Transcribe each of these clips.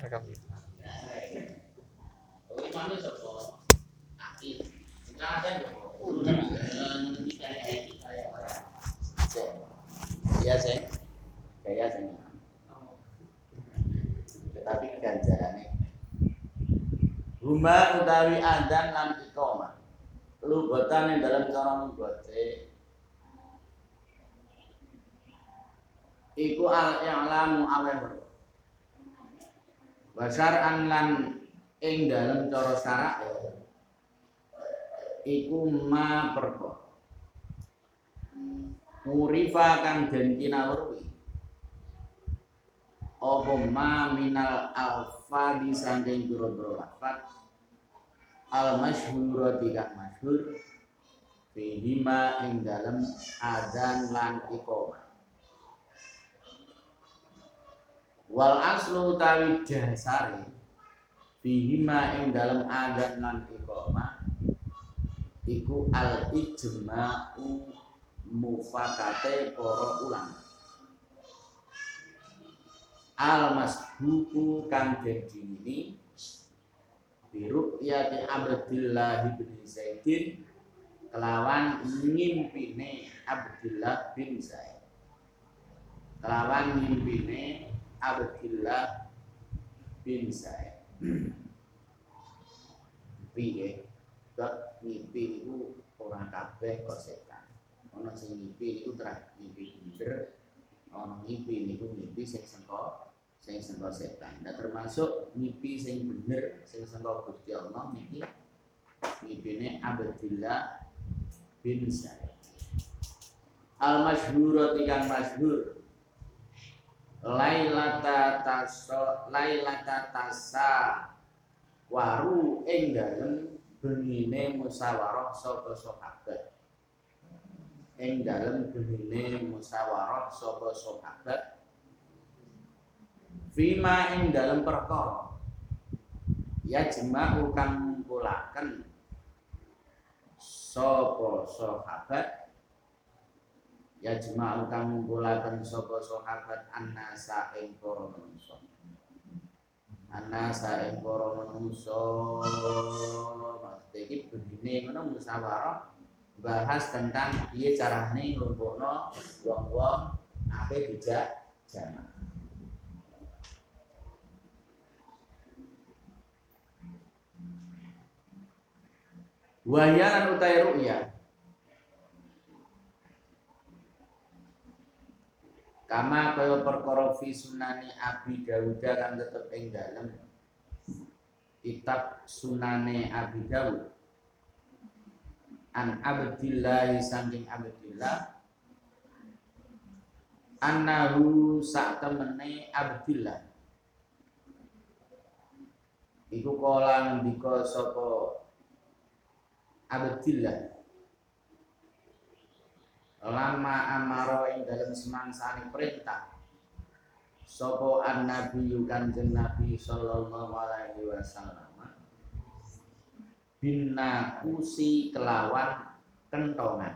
rekam gitu. Iya sih, kaya sih. Tetapi ganjarannya huma utawi adzan lan iqamah. Lugatan yang dalam cara menggote iku al-i'lamu awal. Basar'an lan ing dalam cara syara' iku ma perko. Murifa kang den kinawruhi. Apa ma minal alfa di sanding biro-biro lafad al-masyhur tidak masyhur fihima ing dalem adzan lan iqamah. Wal aslu tawi dasare fihima ing dalem adzan lan iqamah iku al-ijma'u mufakate para ulama. Al-masbuku kang dadi ini biruqyati Abdullah bin Zaidin kelawan ngimpine Abdullah bin Zaid piye kok ngimpi iku ora kabeh kok setan ana sing ngimpi iku terang ngimpi bener ana ngimpi niku ngimpi sing sengko setan. Nah, termasuk ngipi sing bener sing sangka Gusti Allah niki ngipine Abdullah bin Zaid. Al-masyhur tiang masyhur. Lailata tasa waru ing dalem benine musyawarah sapa sahabat. Ing dalem benine musyawarah sapa sahabat. Fima ing dalam perkara ya jema'u kang ngumpulaken sapa sahabat annasa ing para manungsa iki begini ngono musyawarah bahas tentang piye carane nglumpukno wong-wong ape dijak jamaah. Wahyalan utai ru'ya kama kaya perkara fi sunani Abi Dawud kan tetep ing dalem kitab sunane Abi Dawud an Abdillah saking Abdillah annahu sak temene Abdillah iku kala ndika sapa Abdillah lama amaro ing dalam semangsane perintah sapa annabi kanjeng Nabi sallallahu alaihi wasallam binna kusi kelawan kentongan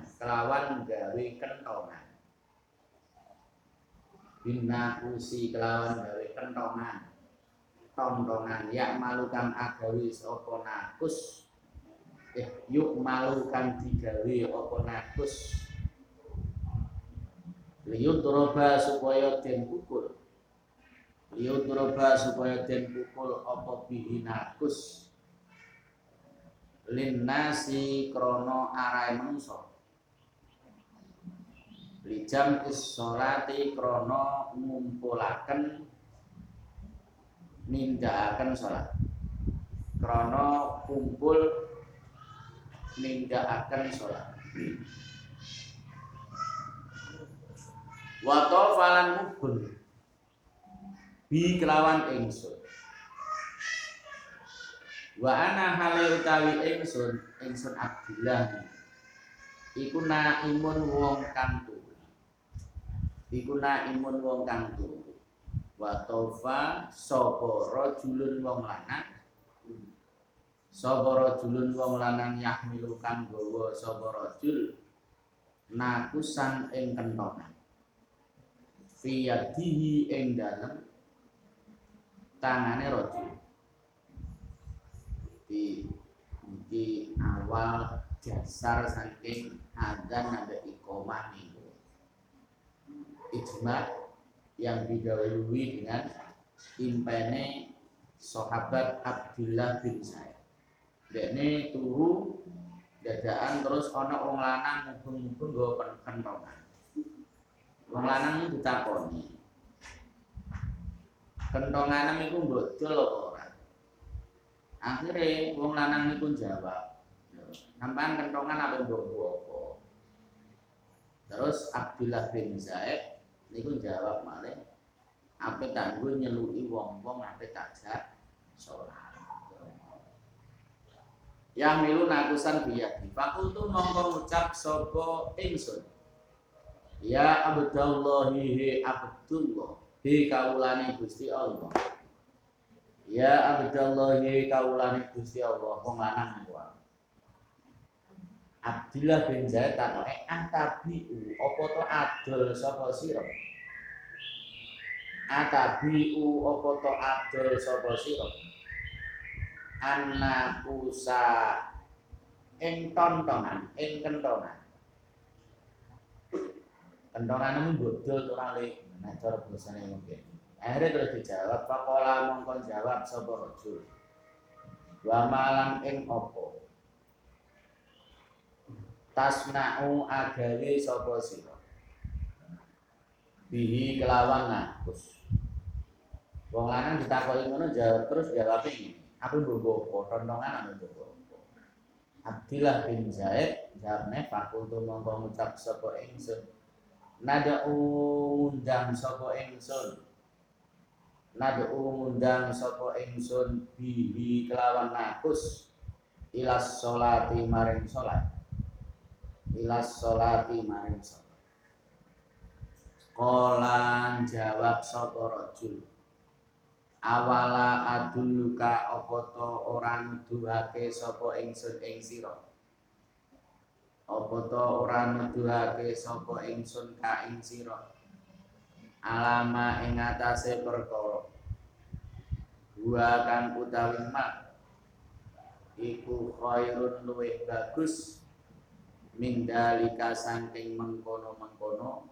tontongan yak malukan agawi sapa nakus yuk malu kan digawe apa nakus liyut roba supaya den pukul apa bihi nakus linnasi krono arai mungso lijam isolati krono ngumpulaken nindakaken sholat krono kumpul nindakaken sholat. Wa tawalan mubun bi kelawan ingsun. Wa ana hale utawi ingsun Abdillah iku naimun wong kang turu. Wa tawafa sapa rajulun wong lanang yahmilu kang gawa sapa rajul nakusan ing kentongan fi yadihi ing dalem tangane Roji di awal dasar saking adzan nada iqomah niku ijma yang didahului dengan impene sahabat Abdullah bin Sa'id. Dekne turu dadaan terus ana wong lanang mubeng-mubeng nggo kentongan. Wong lanang ditakoni, kentongan niku bodol apa ora? Akhire wong lanang niku jawab, "Sampeyan kentongan apa mbok apa?" Terus Abdullah bin Zaid niku jawab malih, "Ape tak nggo nyeluki wong-wong ape tak jak salat." Ya milu nakusan biyati fakultu mongko ngucap sapa ingsun ya abdullahi abdullah hi kaulane Gusti Allah ya abdullahi kaulane Gusti Allah wong lanang kuwi Abdullah bin Zaid takon atabiu apa to adol sapa sira atabiu apa to adol sapa sira ana usa ing tontonan ing kentongan kentongan bodol ora le nek cara bosane mungkin akhire terus dijawab pakola mongkon jawab sapa rajul wa malam ing opo tasna'u agawe sapa sira bihi kelawan nakus wong lanang ditakoki ngono jawab terus jawab iki aku bobo tontongan aku bobo Abdullah bin Zaid jarne fakultu mongko ngucap sapa ingsun nad'u undang sapa ingsun nad'u undang sapa ingsun bihi kelawan nakus ilas salati maring salat ilas salati maring salat kolan jawab sapa rajul awala adulluka apa to ora nuduhake sapa ingsun ing sira apa to ora nuduhake sapa ingsun ka ing sira alama ing atase perkara wa kang utawi mak iku khairun luwih bagus mindalika saking mengkono-mengkono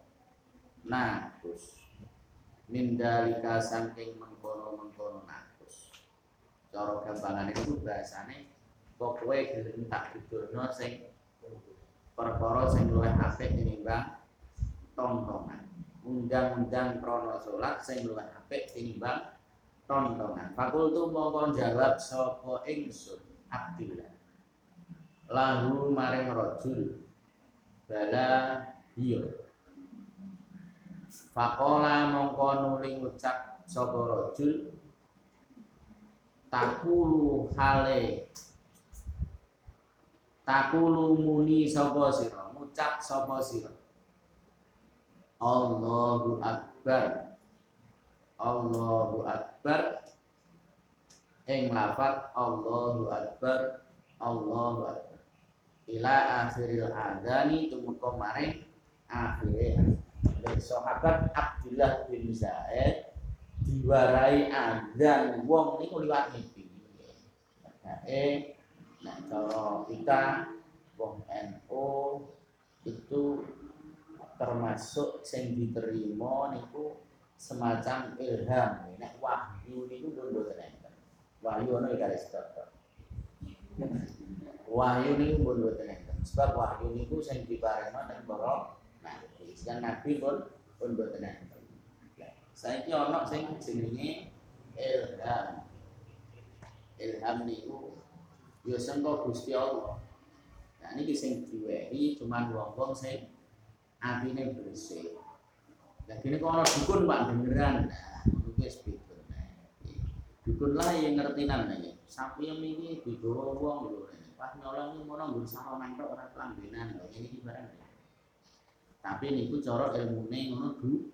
nah terus mindalika saking mengkono-mengkono nakus cara gampangan itu bahasane pokoke gelem tak didurno sing perkara sing luwih apik tinimbang tontonan undang-undang krana salat sing luwih apik tinimbang tontonan fakultu mongkon jawab sapa ingsun Abdullah lahu maring rajul bala iya fakola mongko nuli ngucap sapa rajul takulu hale takulu muni sapa sira ngucap sapa sira Allahu akbar Allahu akbar ing lafaz Allahu akbar ila akhiril adzani tumeka maring akhire sahabat Abdullah bin Zaid diwarai adzan wong niku liwat mimpi. Nek cara kita wong NU itu termasuk sing diterima niku semacam ilham. Nek wahyu niku mboten enten. Wahyu ana ikalistok. Wahyu niku mboten enten. Sebab wahyu niku sing diparengno ning para dan Nabi pun boten enten. Saiki ana sing jenenge ilham. Ilham niku ya sangka Gusti Allah. Nah niki sing diwehi cuman wong-wong sing atine bersih. Lah kene kok ana dukun Pak beneran. Nah niku wis beda. Dukun lah yang ngerti namanya. Sampeyan iki digawa wong lho. Pas nyolong iki mono nggo saronan tok ora kelambenan lho. Iki barang tapi niku cara ilmune ngono Bu.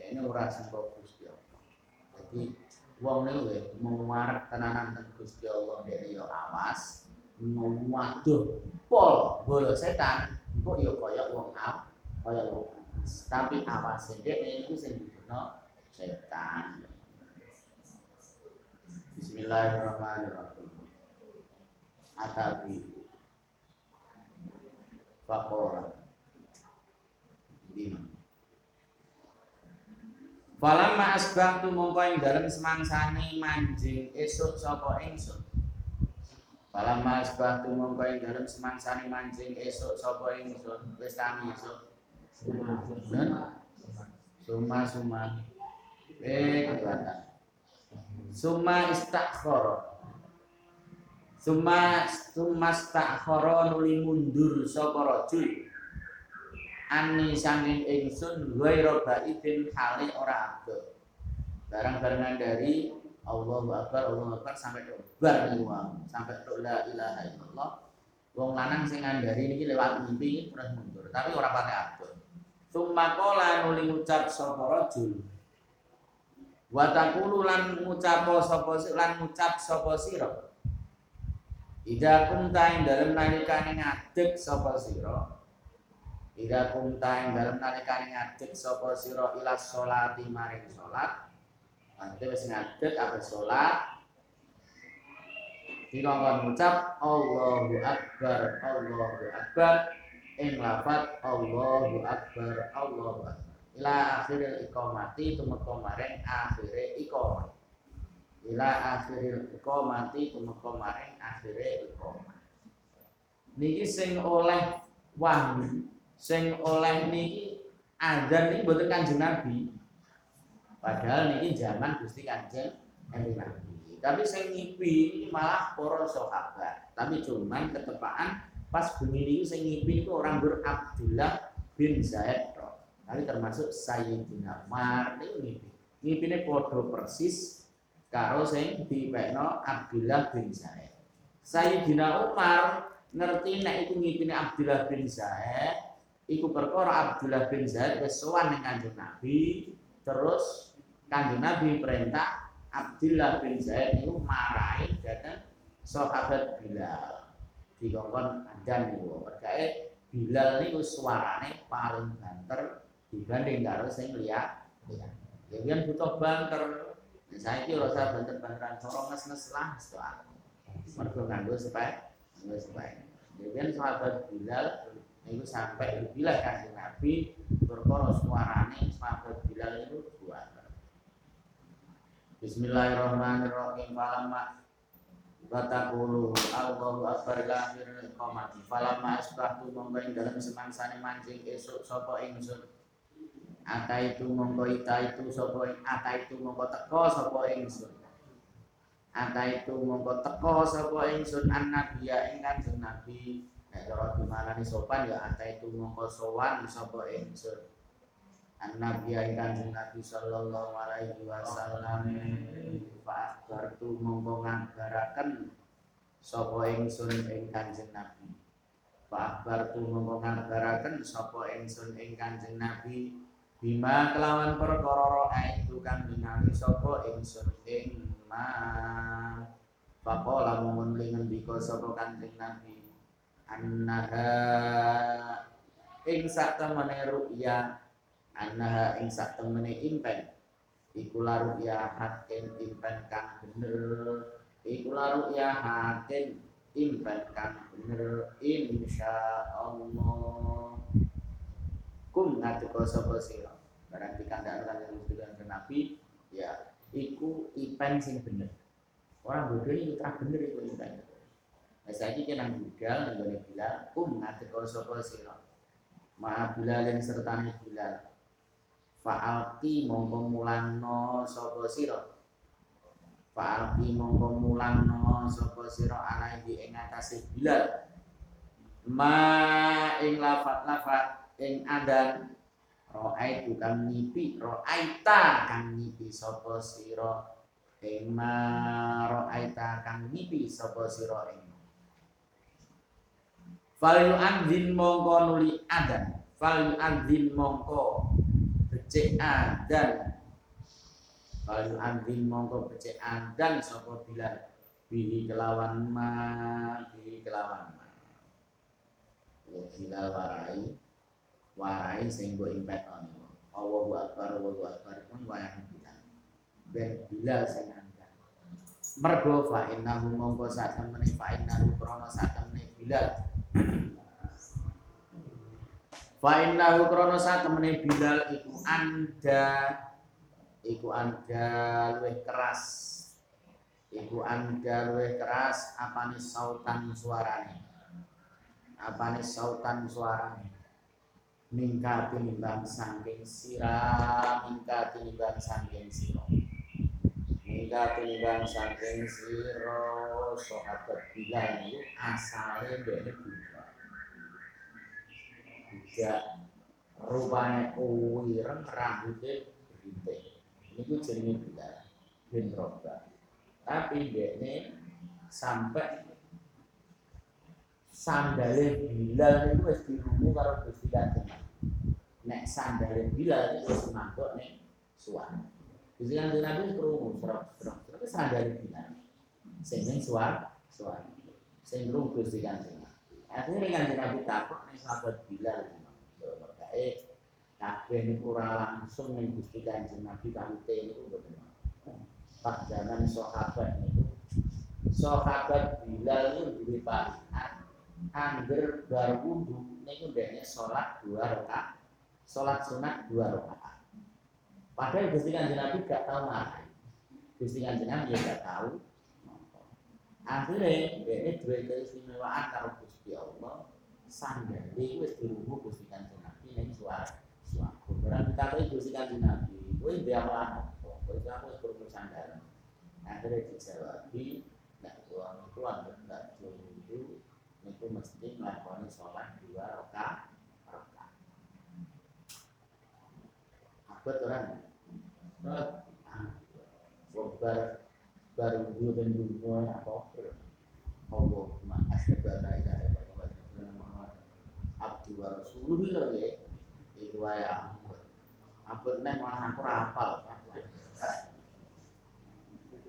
Dene ora sangko Gusti Allah. Dadi wong niku mumarep tenanan ten Gusti Allah dene yo awas, waduh pol bola setan, kok yo kaya wong am, kaya wong. Tapi awase dene niku sing dikena setan. Bismillahirrahmanirrahim. Atabi Fakora Bima Falamma asbahtu mongko ing dalem semangsane manjing esuk sapa ingsun. Falamma asbahtu mongko ing dalem semangsane manjing esuk sapa ingsun wis tangi esuk. Suma Suma istakhara. Suma istakhara nuli mundur sapa rajul. Ani sanging ingsun ghairu baidin hale ora abot. Barang-barangan dari Allahu Akbar sampai dobar uang, sampai tok la ilaha illallah. Wong lanang sing ngandari niki lewat mimpi terus mundur, tapi ora pati abot. Suma qala nuli ngucap sapa rajul. Wa taqulu lan ngucap sapa sira. Ida kumta ing dalem nalikane ngadeg sapa sira. Ida kumta ing dalem nalikane ngadeg sapa sira ila sholati maring salat. Ade wis ngadeg apa salat. Dikon ngucap Allahu Akbar ing lafaz Allahu Akbar. Ila akhiril iqamati tumeka maring akhire iqamah. Ila akhiril iqamati tumeka maring akhire iqamah. Niki sing oleh wahyu, sing oleh niki azan niki mboten Kanjeng Nabi. Padahal niki zaman Gusti Kanjeng Nabi. Tapi sing ngipi malah para sahabat. Tapi cuman ketepaan pas bengi niki sing ngipi itu orang Nur Abdullah bin Zaid. Tapi termasuk Sayyidina Umar ini ngipine padha persis karo sing dipekno Abdullah bin Zaid. Sayyidina Umar ngerti nek iku ngipine Abdullah bin Zaid, iku perkara Abdullah bin Zaid wis sowan ning Kanjeng Nabi, terus Kanjeng Nabi perintah Abdullah bin Zaid niku marahi dhateng sahabat Bilal. Dikongkon adan niku perkae Bilal niku suarane paling banter dibanding karo sing liya. Ya yen butuh banter, saiki ora usah banter-banteran corong nes-nes lah wis ora. Mergo nganggo sepek. Ya yen sahabat Bilal niku sampai Bilal Kanjeng Nabi perkara suarane sahabat Bilal niku banter. Bismillahirrahmanirrahim. Falamma bataqulu Allahu Akbar lahir qomati. Falamma asbahtu monggo ing dalem semangsane manjing esuk sapa ingsun. Ata itu mongko teko sapa ingsun annabiya ing Kanjeng Nabi. Nek cara dimarani sopan ya ata itu mongko sowan sapa ingsun annabiya ing Kanjeng Nabi sallallahu alaihi wasallam. Pak kartu mongko ngabaraken sapa ingsun ing Kanjeng Nabi. Pak kartu mongko ngabaraken sapa ingsun ing Kanjeng Nabi. Bima kelawan perkara itu kang dinali sapa ingsun ing ma bapa lamun ngendika sapa Kanjeng Nabi annaha ing satemene ru'ya annaha ing satemene impen iku la ru'ya hakin impen kang bener insyaallah kum ngateko sapa sira barang dikandakno Kanjeng Gusti Kanjeng Nabi ya iku ipen sing bener. Orang bodho iki tak bener iku ipen. Lah saiki kenang budal nang ngene Bilal kum ngateko sapa sira. Maha Bilal sertane Bilal. Fa'alti mongko mulangno sapa sira. Alaihi ing atase Bilal. Ma ing lafat-lafat ing adan ro'aitu kang ngipi ro'aita kang ngipi sapa sira ing ro'aita kang ngipi sapa sira ing fal yu'adzin mongko becik adan sapa Bilal bihi kelawan ma Bilal warai sing go impact on niku. Allahu Akbar pun wayah kita. Ben Bilal sing ngandhani. mergo fa innahu mongko sak temene fa innahu krono sak temene Bilal fa innahu krono sak temene Bilal iku anda luwih keras apane sautan suarane mingka tinimbang sangking sirah mingka tinimbang sangking sirah sahabat Bilal itu asalnya dari budak rupanya uwireng rambutnya berintik ini itu jenis Bilal bin Robah tapi ini sampai sandalnya Bilal itu harus dirungu kalau beristirahat nek sandalnya Bilal itu harus mantuk nek suara kusikan Nabi itu kerungu tapi sandalnya Bilal sehingga suara sehingga kerungu kusikan akhirnya kan Nabi takut nek sahabat Bilal berkait tapi ini kurang langsung nek kusikan Nabi takut itu pak jaman sahabat itu sahabat Bilal itu duwe palihan angger bar wudu niku ndekne salat 2 rakaat salat sunat 2 rakaat padahal Gusti Kanjeng Nabi gak tahu ngapain Gusti Kanjeng Nabi gak tahu akhire dhek duwe keistimewaan karo Gusti Allah sandal iki wis dirumuh Gusti Kanjeng Nabi ning suara beran kate Gusti Kanjeng Nabi kuwi diawa kowe kan wis kurang sandal akhire disewabi nek wong iku anggere gak wudu itu mesti melakukan sholat 2 rakaat. Apa orang? Baru dua dan dua apa? Allah maafkan saya kalau berbuat abdi Rasulullah lagi itu ayam. Apa nih malah aku rapal.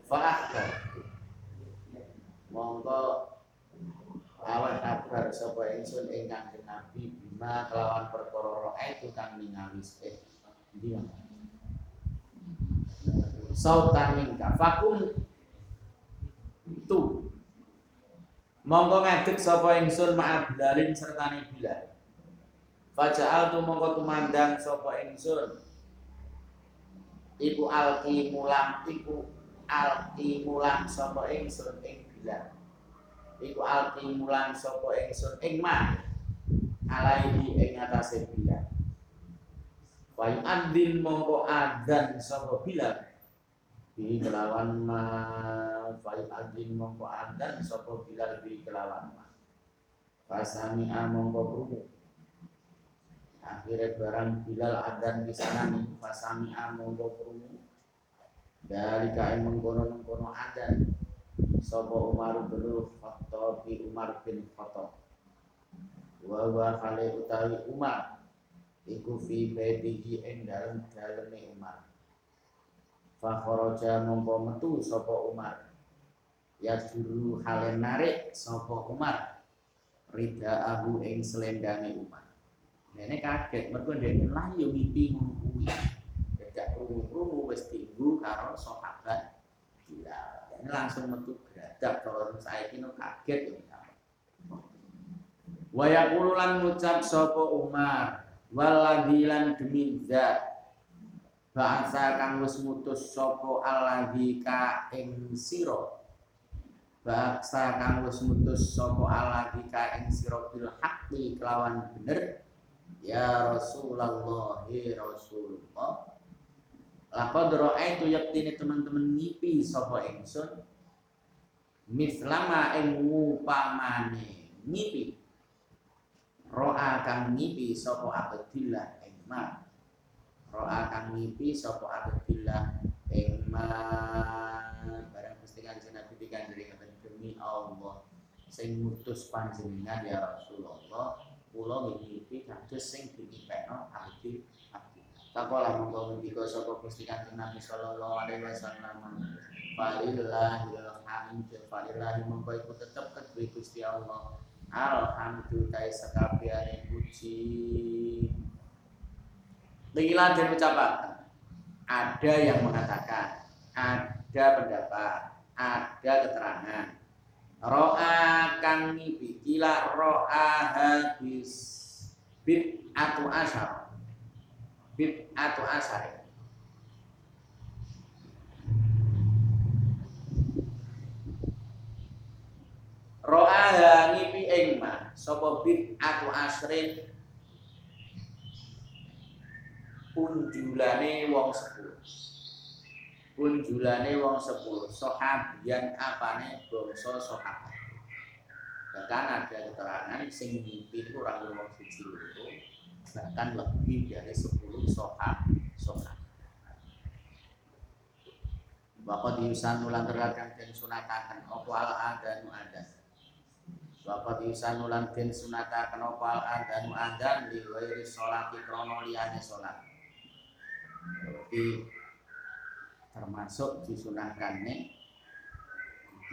Fakir. Monggo. Awan kabar sapa ingsun ingkang Nabi bima kelawan perkara roe tukang ningali ndi wae. Sautan ingka fakum tu. Monggo ngadeg sapa ingsun ma'al Bilalin sertane Bilal. Faja'al tu monggo tumandang sapa ingsun. Iku alqimulan sapa ingsun ing Bilal. Iku alti mulang soko ingsun ing man alaihi ing atase Bilal wa yu'adzin mongko adzan soko Bilal bi kelawan ma fa yu'adzin mongko adzan soko Bilal bi kelawan ma fasami mongko krungu akhire barang Bilal adzan pisanane fasami mongko krungu dalika mengkono-mengkono adzan sapa Umar bin Khattab wa kale utawi Umar iku fi baiti ing dalem Umar fa kharaja mongko metu sapa Umar ya juru hale narik sapa Umar ridaahu ing selendane Umar dene kaget mergo dene lah yo mimpi ngono kuwi dadak krungu-krungu wis tinggu karo sahabat Bilal ini langsung metu gradap kalau saya ini kaget wa yaqululan ngucap sapa Umar waladilan demi zat ba'atsa kang wis mutus sapa allahi ka ing sira bil haqqi kelawan bener ya Rasulullah laqad ra'aitu yaktini teman-teman ngipi sapa ingsun mislama ing upamane ngipi ro'a kang ngipi sapa Abdillah ing ma barang pastikan jenengan dikan demi Allah sing mutus panjenengan ya Rasulullah kula ngipi kados sing dipekno takolah monggo ngendika sapa Gusti Kanjeng Nabi sallallahu alaihi wasallam Falillahi monggo iku tetep kedue Gusti Allah alhamdulillah sakabehane puji Lila den ucapan ada yang mengatakan ada pendapat ada keterangan. Ro'a kan nibikila ro'a habis bid'atu asar. Bid'atu asar. Ro'aha ngipi engma sopo bid'atu asrin punjulane wong 10. Punjulane wong 10 sahabian apane bangsa sahabat. Bahkan ada keterangan sing ngipi itu ora wong siji loro, bahkan lebih dari 10 sahabat. Bapak diusan ulan terkadang dan sunatakan opal adanu adan. Bapak diusan ulan dan sunatakan opal adanu adan liwiri sholat di kronoliannya sholat. Jadi termasuk disunahkan nih.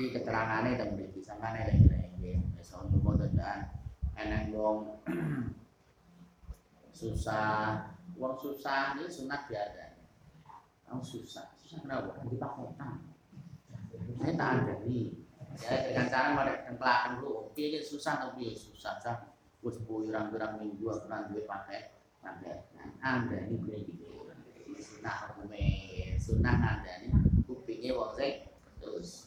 Di keterangannya dan beri disangkanya lagi. Besok untuk bodohan eneng dong susah, uang susah ini sunat diadan. Uang susah. Nah, di pakotan. Saya tak ada ni. Saya dengan cara mereka tempelkan dulu. Okey, susah tapi susah sah. Bos boirang-boirang minggu akan dia pakai. Ada ni boleh gitu. Sunah rumah, sunah ada ni. Kupingnya wajib terus.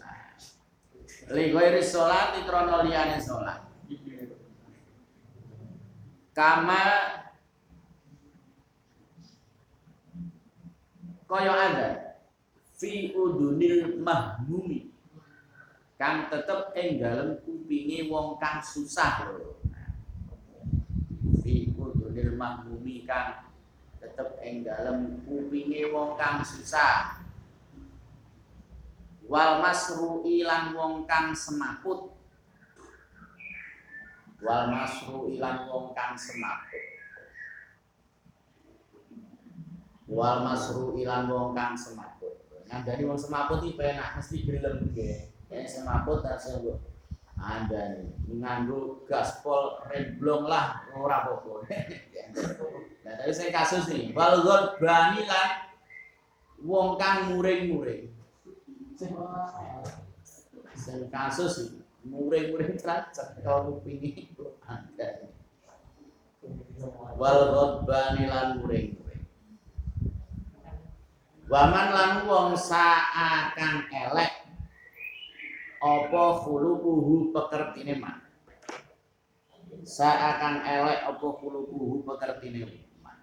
Legoiri solat di tronoliane solat. Kama koyo ada. Fi udunil mahmumi kang tetep ing dalem kupinge wong kang susah lho. Fi udunil mahmumi kang tetep ing dalem kupinge wong kang susah. Wal masru'i lan wong kang semaput. Wal masru'i lan wong kang semaput. Wal masru'i lan wong kang semaput. Nah dari wong semaput iki penak mesti gelem nggih. Nek semaput tersebut ada nih nganggo gaspol remblong lah ora apa-apa. Nah tapi saya kasus nih walgon bani lan wong kang muring-muring. Saya kasus iki muring-muring tracek karo kupingi ada. Walgon bani lan muring. Waman lan wong saa kang elek apa khuluquhu pekertine man. Saa kang elek apa khuluquhu pekertine man.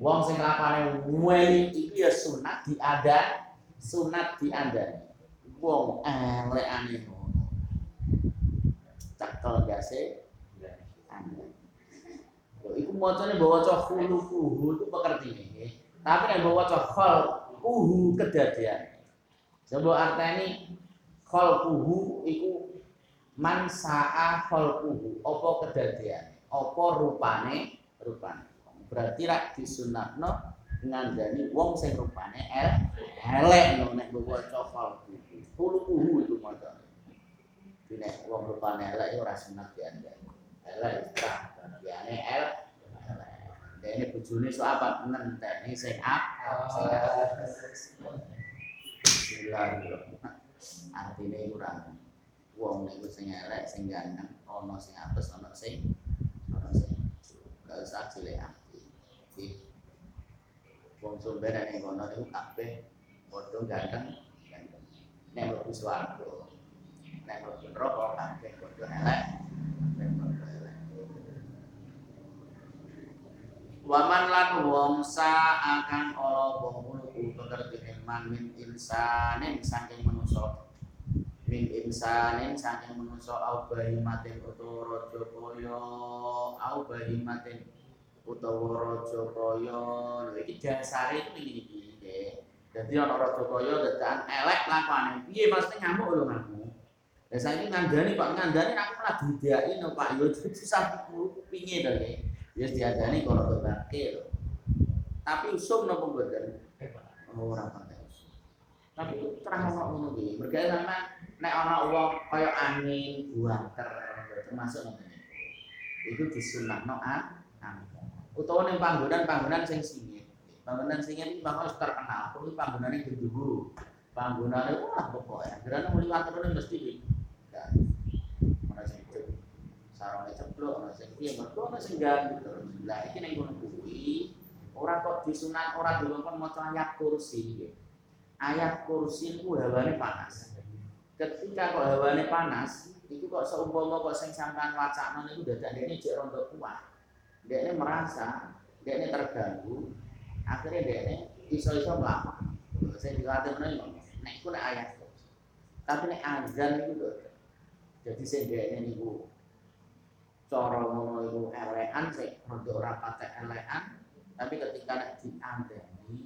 Wong sing lakone weli iki ya sunat diadan, sunat diandani. Wong elekane ngono. Cekel gase andani. Lho iku macane bawaca khuluquhu itu pekertine. Tapi nek bawa khol uhu kedadian. Coba arteni khol uhu iku man saa khol uhu apa kedadian, apa rupane. Berarti rak disunatno ngandani wong sing rupane elek lho nek bawa khol uhu. Khol uhu itu macam. Nek wong rupane elek ora sunat diandani. Elek tak diandani Dene bojone sok apa ngenteni sing artine ora wong nek wis elek sing ganteng ana sing apes ana sing gak usah cilik ati iki wong sombene ning kono niku kabeh padha ganteng nek mlebu swarga nek mlebu neraka kabeh padha elek. Waman lan wong saakan ala bangkulu pekertine man min insanin saking manusa au bahimatin utawa raja kaya lho iki dasare itu iki nggih. Dadi ana raja kaya dedekan elek lakone piye mesti nyamuk lho aku. Lah saiki ngandani Pak aku malah didaki no Pak yo susah kupinge to nggih. Ya diadani kalau berbakil, tapi usum no pembedahan. Orang pandai usum. Tapi terang orang menunggu. Berkait sama naik orang uang koyok angin buang termasuk nanti. Itu disunat no an. Utawa yang panggonan sing singit. Panggonan singit ini bakal terkenal. Perlu panggonan yang kedua. panggonane ora pokoke. Gerane muni waterane mesti iki. Ya. Ana sing kuwi sarone ceplok, ana sing kuwi mergo ana sing gandul. Lah iki ning ngono kuwi ora kok disunat ora dilongkon maca ayat kursi nggih. Ayat kursi niku hawane panas. Ketika kok hawane panas, itu kok seumpama kok sing sampean wacana niku dadakne jek rondo kuat. Dekne merasa, dekne terganggu, akhirnya dekne iso-iso mlaku. Saya dikatakan nek iku nek ayat kok. Tapi nek azan niku lho. Jadi sing dekne niku cara ngono iku elekan sik rondo ora patek elekan. Tapi ketika nek diandani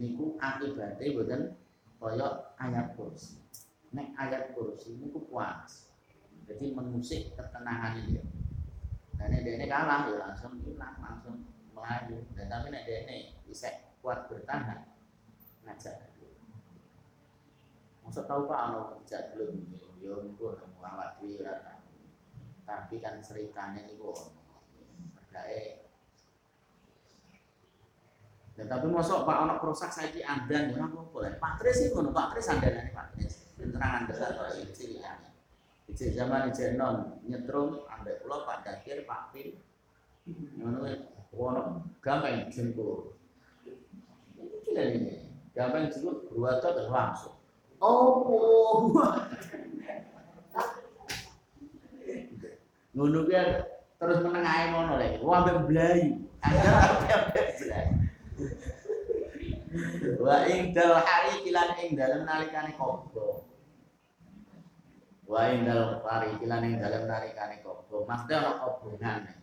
niku akibate mboten kaya ayat kursi. Nek ayat kursi niku puas. Jadi mengusik ketenangan iki. Lah nek dekne kalah ya langsung ilang, langsung melayu. Dan tapi nek dekne bisa kuat bertahan ngajak. Mosok tau Pak ana ngajak belum yo niku awak dhewe ora. Tapi kan ceritane niku perdae. Dan tapi mosok Pak ana perusak saiki andan ya apa boleh. Pak Tris iki ngono, Pak Tris andanane Pak Tris. Tenangan besar kok iki ya. Iki zaman Jenon nyetrum ambek kula Pak Dakir, Pak Pin. Ngono ono gampang jengkul. Iki lene. Gampang jengkul berwatak langsung. Oh. Ngono ki terus menengahe ngono lek. Wah ambek blayu. Andan ambek blayu. Wa indal hari kilan ing dalem nalikane kobra. Wa indal hari kilan ing dalem nalikane kobra. Maksude ana kobrane.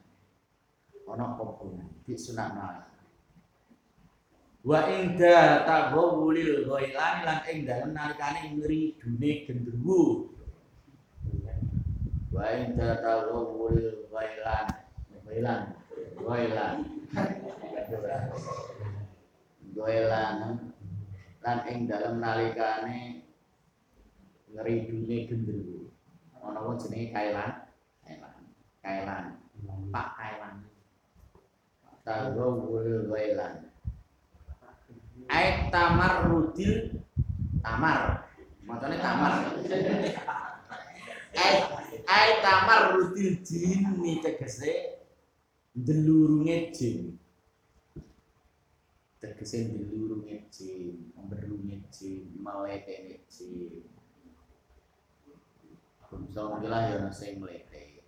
Ana kobrane di sunana. Wa inda tagawulil ghailani lan ing dalem nalikane ngridune gendruwo. Wa inda tagawulil ghailani. Gailan. Goelan lan ing dalem nalikane ngridune gendruwo. Ana wong jenenge Kailan. Pak Kailan. Tagowul Goelan. Ait tamar rudil tamar. Macane tamar. Ait tamar rudil jinni tegese delurunge jin. Tegese dilurunge jin, berlunge jin, melete jin. Kumpul gelah yo sing melete.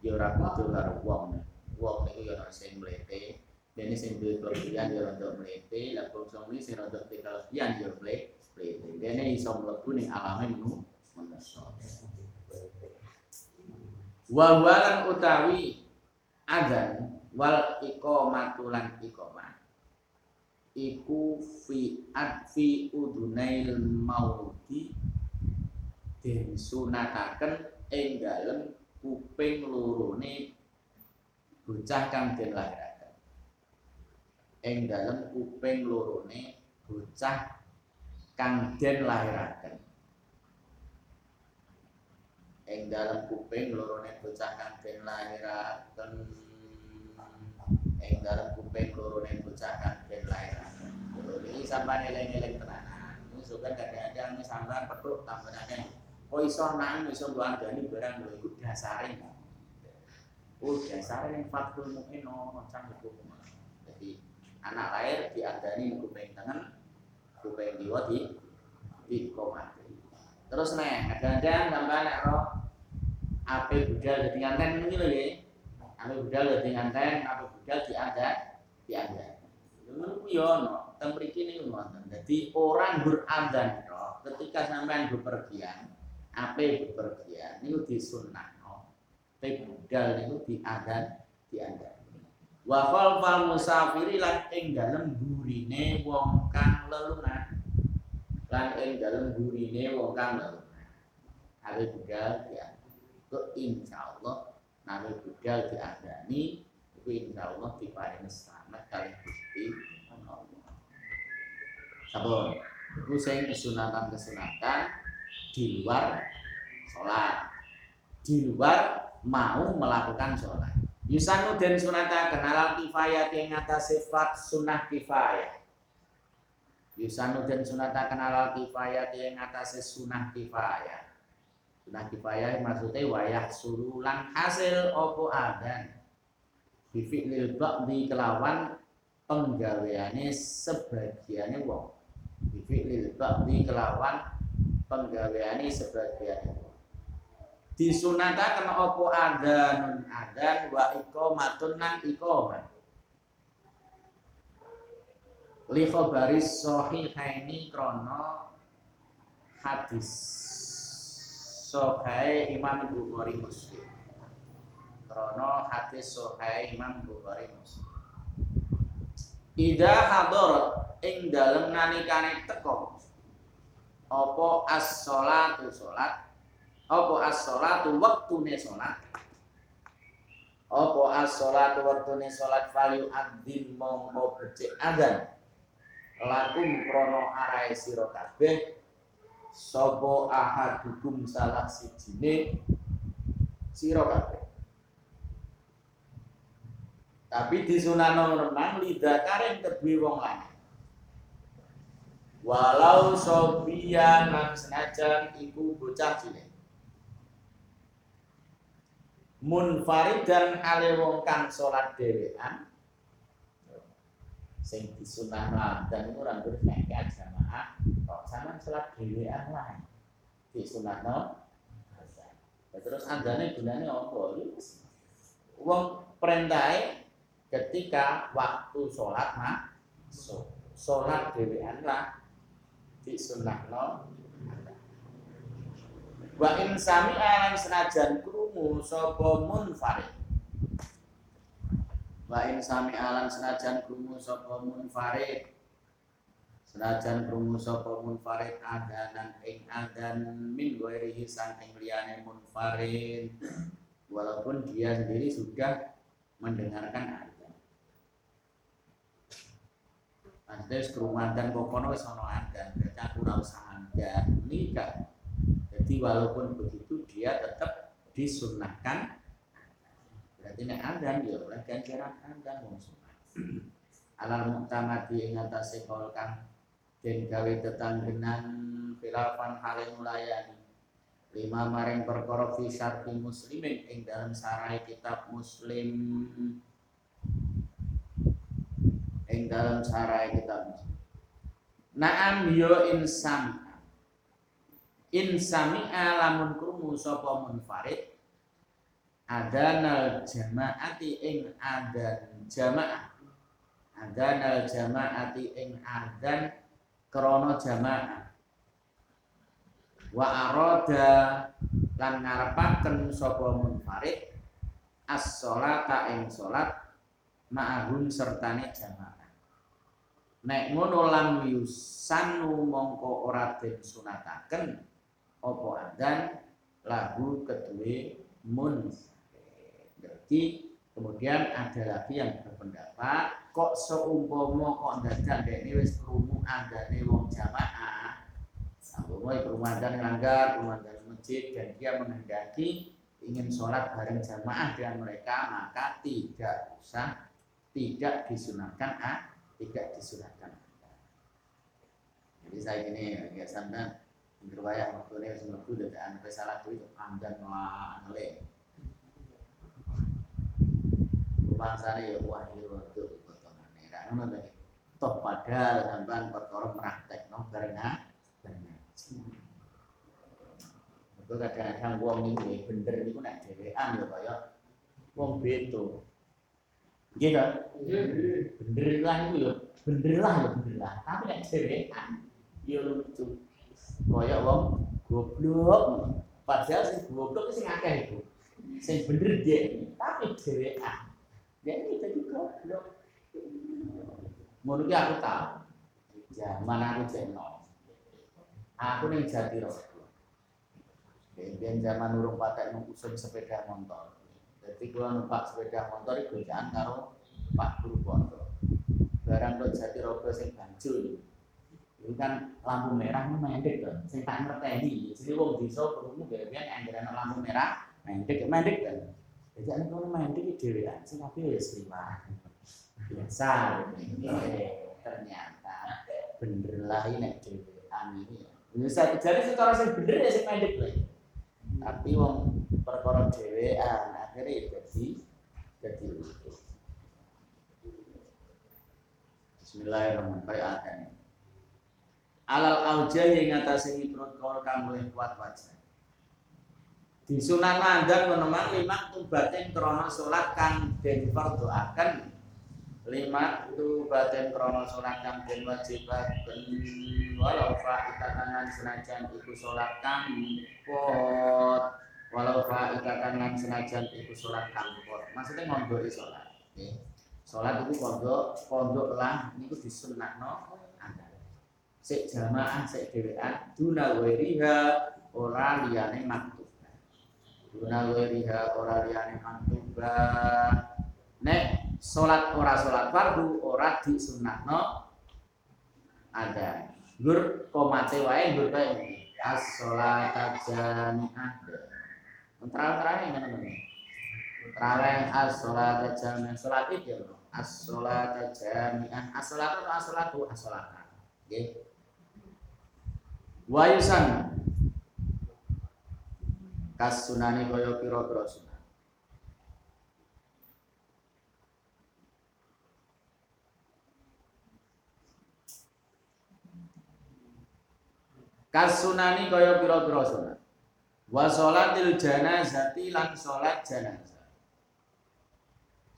Yo ora kudu karo wong. Wong iki yo sing melete, dene sing duwe kelebihan yo rada melete, lan kumpul sing rada kelebihan yo melete. Dene iso mlebu ning alame manusa. Wa walan utawi azan wal iqamatu lan iqamah. Iku fi udunail maudi den sunataken ing dalem kuping lorone bocah kang den lairaken. Ing dalem kuping lorone bocah kang den lairaken. Ing dalem kuping lorone bocah kang den lairaken. Ing dalem kuping lorone bocah kang den lairaken. Iki sampeyan eleng-eleng tenanan. Iso kan kadang-kadang sampeyan petuk tambanane. Kok iso nang iso ngandani barang lho iku dasare. Oh, dasare ning fatul mukmin ono canggung hukum. Dadi anak lahir diandani kuping tengen, kuping kiwa dikomati. Terus nek kadang-kadang sampeyan nek ro ape budal dadi nganten iki lho nggih. Ape budal dadi nganten, ape budal diandani. Ngono kuwi ono, teng mriki niku wonten. Dadi orang beradzan ketika sampean bepergian, ape bepergian niku disunnahno. Ape budal niku diadzani. Wa khalfal musafiri lan ing dalem burine wong kang lelungan. Lan ing dalem burine wong kang lelungan. Ape budal ya. Kok insyaallah nang budal diadzani. Insya Allah diparingi selamat kali Gusti Allah. Sabun, itu sing kesunatan-kesunatan di luar sholat, di luar mau melakukan sholat. Yusanu dan sunata kenal kifayah yang atas sifat sunnah kifayah. Yusanu dan sunata kenal kifayah yang atasnya sunah kifayah. Sunah kifayah maksudnya wayah sululan hasil opo adan difi'lil ba'di kelawan penggaweane sebagiannya wong. Difi'lil ba'di kelawan penggaweane sebagiannya wong. Disunata kena opo adan adan wa iqomatun nang iqomah. Li khobaris sahihaini krono hadis sahih Imam Bukhari Muslim. Krono hadis sahih Imam Bukhari Muslim. Idza hadarat ing dalem nalikane teko apa as-shalatu salat, apa as-shalatu wektune salat, apa as-shalatu wektune salat faliu adzim monggo becik adzan. Lakum krono arai siro kabeh sopo ahadukum salah sijine siro kabeh. Tapi disunano renang lidah karen kedue wong lanang. Walau sobian nang senajan iku bocah cilik. Munfaridan ale wong kang salat dhewean. Sing disunah dan orang berkaitan jamaah kok sama salat dhewean lain disunahno azan. Terus azane gunane apa? Wong perintahe ketika waktu salat masuk. Salat dhewean lah disunahno. Wa in sami'a senajan krungu sapa munfarid. Wa in sami alam senajan krungu sapa munfarid senajan krungu sapa munfarid adanan ing adan min ghairihi saking liyane munfarid walaupun dia sendiri sudah mendengarkan adan pantes krumadan pokono wis ana adan berarti aku ora usah adan nikah jadi walaupun begitu dia tetap disunnahkan. Berarti nek adzan ya ora ganjaran adzan wong sunah. Alal muktamati ing atase kol kang den gawe tetanggenan khilafan hale mulayani. Lima maring perkara fi syarti muslimin ing dalam sarai kitab muslim. Ing dalam sarai kitab muslim. Naam yo insan. Insami'a lamun krungu sapa munfarid adanal jama'ati ing adan jama'ah adanal jama'ati ing adan krono jama'ah wa arada lan ngarepaken sapa munfarid as-sholata ing sholat ma'ahum sertane jama'ah nek ngono lam yusanu mongko ora den sunataken apa adan lahu kedue munfarid. Jadi kemudian ada lagi yang berpendapat kok seumpama kok dadak ini wis krungu andane wong jamaah. Sambungo perumahan langgar, perumahan masjid dan dia menghendaki ingin sholat bareng jamaah dengan mereka maka tidak disunahkan. Jadi saya ini agak sampean berwayah waktu ini semua itu dadaan salah itu andan wah ngele. Bangsane ya wah iki rada potongane ra ngono ta iki toh padahal sampean perkara praktekno ngaji. Kok kadang-kadang wong iki bener niku nek dhewean ya kaya wong beto. Nggih ta? Nggih. Bener lah niku ya bener lah. Tapi nek dhewean ya lucu. Kaya wong goblok. Padahal sing goblok sing akeh iku. Sing bener dhek tapi dhewean. Jadi tadi goblok. Ngono ki aku tahu. Zaman aku jeneng. Aku ning Jatiro. Ben zaman urung patek ngusun sepeda motor. Dadi kula numpak sepeda motor iki gojekan karo Pak Guru Pondok. Barang kok Jatiro sing banjul. Iku kan lampu merah mendek to. Sing tak ngerteni, jadi wong desa krungu gawean angger ana lampu merah mendek to. Jadi kalau main di dhewean sing kabeh wis liwat. Biasa ternyata bener lahi nek dhewe amini ya. Wis sakjane secara sing bener ya sing pendek lho. Tapi wong perkara dhewean akhire dadi lho. Bismillahirrahmanirrahim. Alal auja ing ngatasi protokol kang luwih kuat wajah. Disunan mandang menemang lima tubatin krono sholat kang den perdoakan lima tubatin krono sholat kang den wajibaken walau fa'itatanan senajan iku sholat kang pot walau fa'itatanan senajan iku sholat kang pot maksudnya ngondoi sholat okay. Sholat itu kondok lah ini disunakno anda sik jamaah sik dhewean duna weriha ora liyane maktu guna weriha ora liyane mantuba nek salat fardu ora disunnahno ada gur komate wae gur bae as-shalata jami'ah entar-entarane teman-teman tarawih as-shalata jami'ah salat iki lho as-shalata jami'ah as-salatu nggih wa yusanna kas sunani kaya pira-pira sunan. Kas sunani kaya pira-pira sunan. Wa sholatil janazati lan sholat janazah.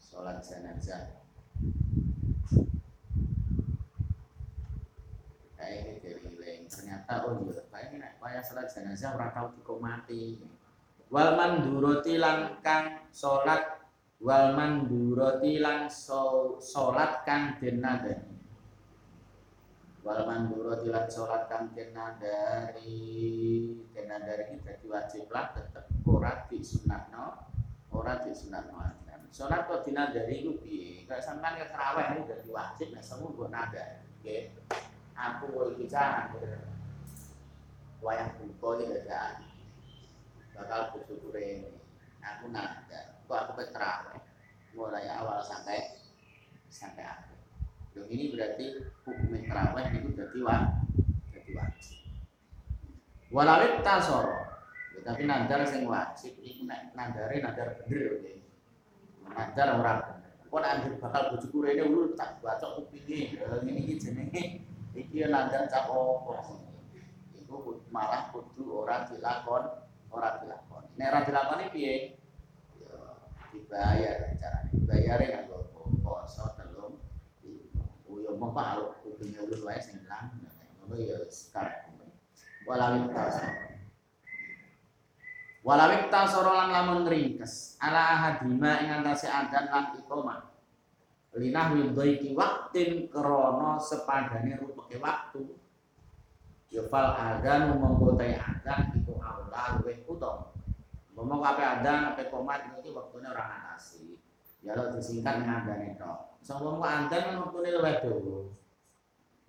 Sholat janazah. Kayak dhewe ternyata yo paling nek kaya sholat janazah ora tau dikomati. Walman duroti lan kang sholat kang denadari jadi wajiblah tetep ora disunatno sholat kok dinadari ku piye kok sampean ke tarawih dadi wajib nek semu nggo nadari nggih aku kowe iki jan wayah buka iki dadaan bakal bersyukurin aku nanda kok aku keterawih mulai awal sampai akhir dong ini berarti hukum terawih itu jadi wajib walawit tasor tapi nandar sing wajib itu nandar bener okay? Nandar orang kok nandar bakal bersyukurin dulu tak bacok kupingnya ini jenenge iki nandar cak opo itu malah kudu orang dilakon orang dilakoni. Nek ora dilakoni piye? Ya dibayar carane. Dibayare nang poso telung. Kuwi yo mung paruk kudu nyuwun wae sing ilang. Ngono ya skare. Walawik tasor lan lamun ringkes. Ala ahadima ing antase adan lan iqamah. Linah widhaiki waktin krana sepadane rupeke waktu. Yofal adan menggotai adan itu aula luwih utama. Ngomong ape adan ape komat niki wektune ora ngatasi. Ya lho disingkat ngandane tok. Sopo mung adan wektune luwih dawa.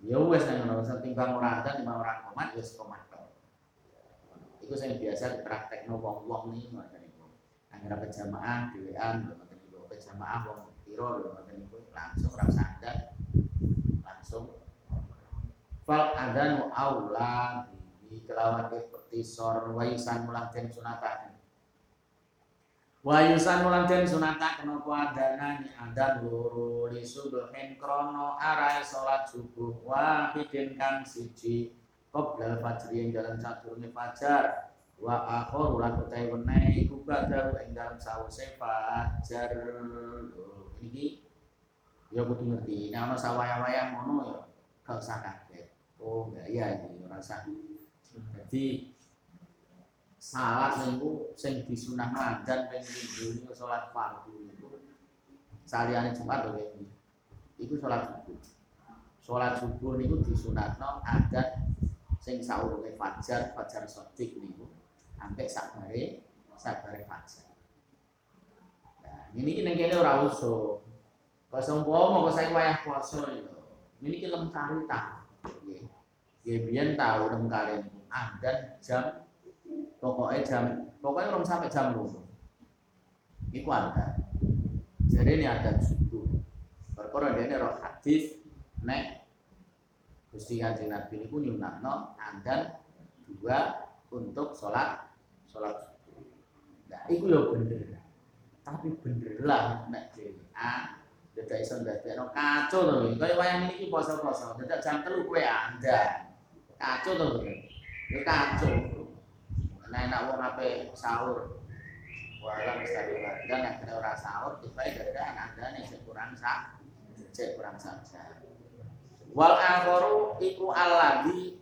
Ya wis nek ngono setimbang ora adan timbang ora komat wis komat tok. Iku sing biasa dipraktekno wong-wong niki ngoten niku. Angger jamaah dhewean ngoten niku jamaah wong pira ngoten niku langsung ora sadar. Langsung fal adanu aula bi kelawan petisor wayusan mulan den sunata kenapa adanani adan loro li subhen krono arae salat subuh wa bidin kang siji qoblal fajri ing dalem sadurunge fajar wa akhir lan utahe weneh iku badha ing dalem sawise fajar iki ya kudu ngerti nek ana sawaya-waya ngono ya gak usah kaget. Oh enggak ya ini rasa. Jadi salat niku sing disunahno adzan ping lindhu niku salat fardu niku. Saliyane Jumat lho iki. Iku salat subuh. Salat subuh niku disunahno adzan sing saurunge fajar shadhiq niku sampai sabare fajar. Nah, ini ning kene ora usah. Kosong pomo kok saiki wayah poso niku. Ini ki lengkari ta. Nggih. Nggih biyen tau lengkari niku adan jam pokoke rong sampai jam 2. Iku adan. Jarene adan subuh. Perkara dene roh hadis nek Gusti Kanjeng Nabi niku nyunatno tandan dua untuk sholat. Nah, iku lho bener. Tapi bener lah nek dhewe. Ah, dadak iso ndadekno kacau to. Kaya wayang niki poso-poso, dadak jam 3 kowe andang. Kacau to. Ya kacau. Nek enak wong ape sahur. Wala mesti dilakukan nek ora sahur dipae dadak andane sik kurang saja. Wal akharu iku alladhi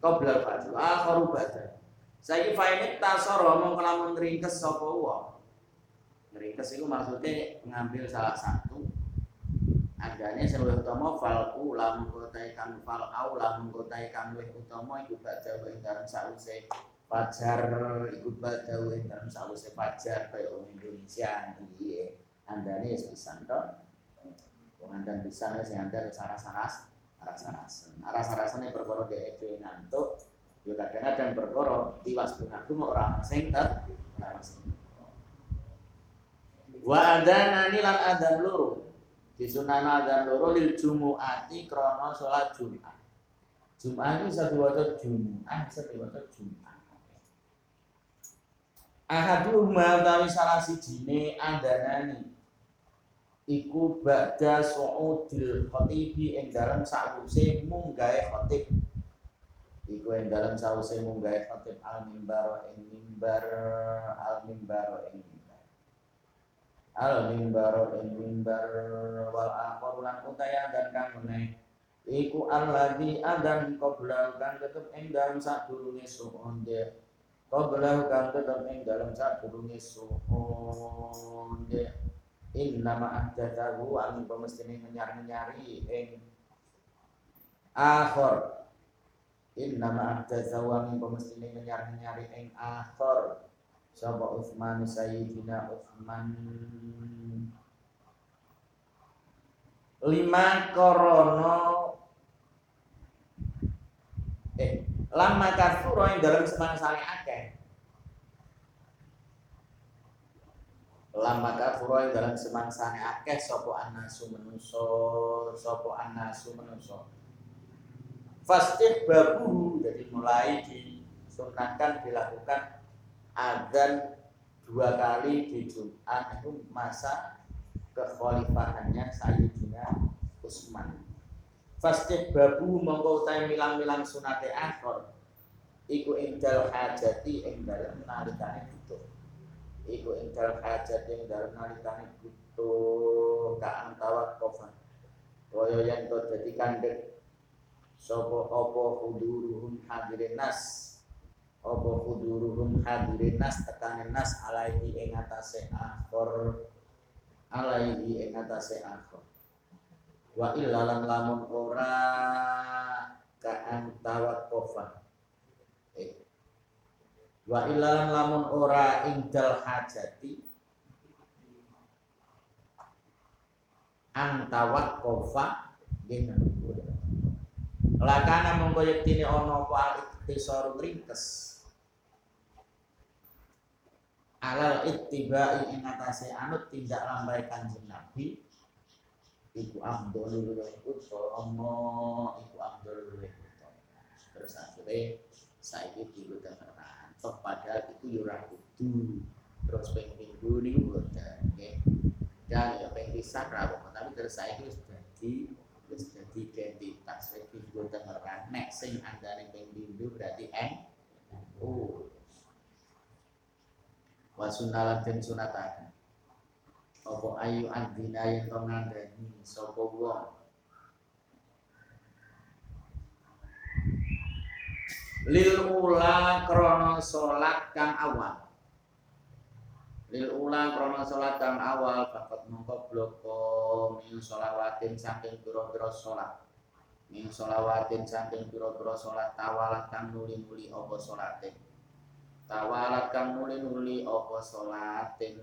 qabla fadl akharu badal. Saiki fainit tasara mongko lamun ngringkes sapa wa. Ngringkes iku maksude ngambil salah satu. Andane sing luwih utama falqu lam kotae kan fal au lam kotae kan luwih utama iku badal ing dalem sause fajar iku badal ing dalem sause fajar kaya Indonesia iki. Andane wis pisan to. Pengandan bisa nih, pengandan saras-sarasan yang berkorok di EDW ngantuk, ya kadang-kadang berkorok tiwas bungaku mau orang sengter, orang sengter. Wa adhan anilan adhan luru, disunana adhan luru lil jumu'ati krono sholat jum'ah. Jum'ah itu bisa diwajah jum'ah, bisa diwajah jum'ah. Ahadu ma'atawi salah si jine adhanani iku ba'da su'udil khotibi yang dalam sa'use munggae khotib iku yang dalam sa'use munggae khotib al-mimbaro ing mimbar wal akhorulan utaya dan kangunai iku al-ladhi adan qoblahu kan tetep yang dalam sa'durungi su'unde qoblahu kan tetep yang dalam sa'durungi su'unde inna ma'adadahu angin pemestini menyari-nyari ing akhor inna ma'adadahu angin pemestini menyari-nyari ing akhor sopa Uthman Sayyidina Uthman lama kathuro yang dalam semangsane akeh lama kafuro dalam semangsane akeh sapa anasu menuso fastih babu jadi mulai disunahkan dilakukan adzan 2 kali di Jumat itu masa kekhalifahannya Sayyidina Utsman. Fastih babu mongko utahe milang-milang sunate akhir iku indal hajati ing dalem nalikane butuh iku ingkal hajat yang dalam nalikane butuh ka antawat kofan kaya yang to dadi kandhek sapa apa huduruhum hadirin nas tekane nas alaihi ing atase akhor wa illalan lamun ora ka antawat kofan wa ilan lamun ora ingdal hajati antawat kofa gena lakana monggo yektine ana apa iktisar ringkes alal ittibai ing atase anut tindak lambai Kanjeng Nabi iku abdul lillah terus akhire saiki diulang padahal itu yurah kudu terus minggu ini udah nggih dan ya pengkisan rawuh tapi terus saiki wis dadi identitas wis minggu temeran nek sing andane ping minggu berarti wa sunnalah den sunatan apa ayu andina yen to ngandani sapa wong lil ula krono sholat kang awal bakat mongko bloko min sholawatin saking piro-piro sholat tawalat kang nuli-nuli opo sholatin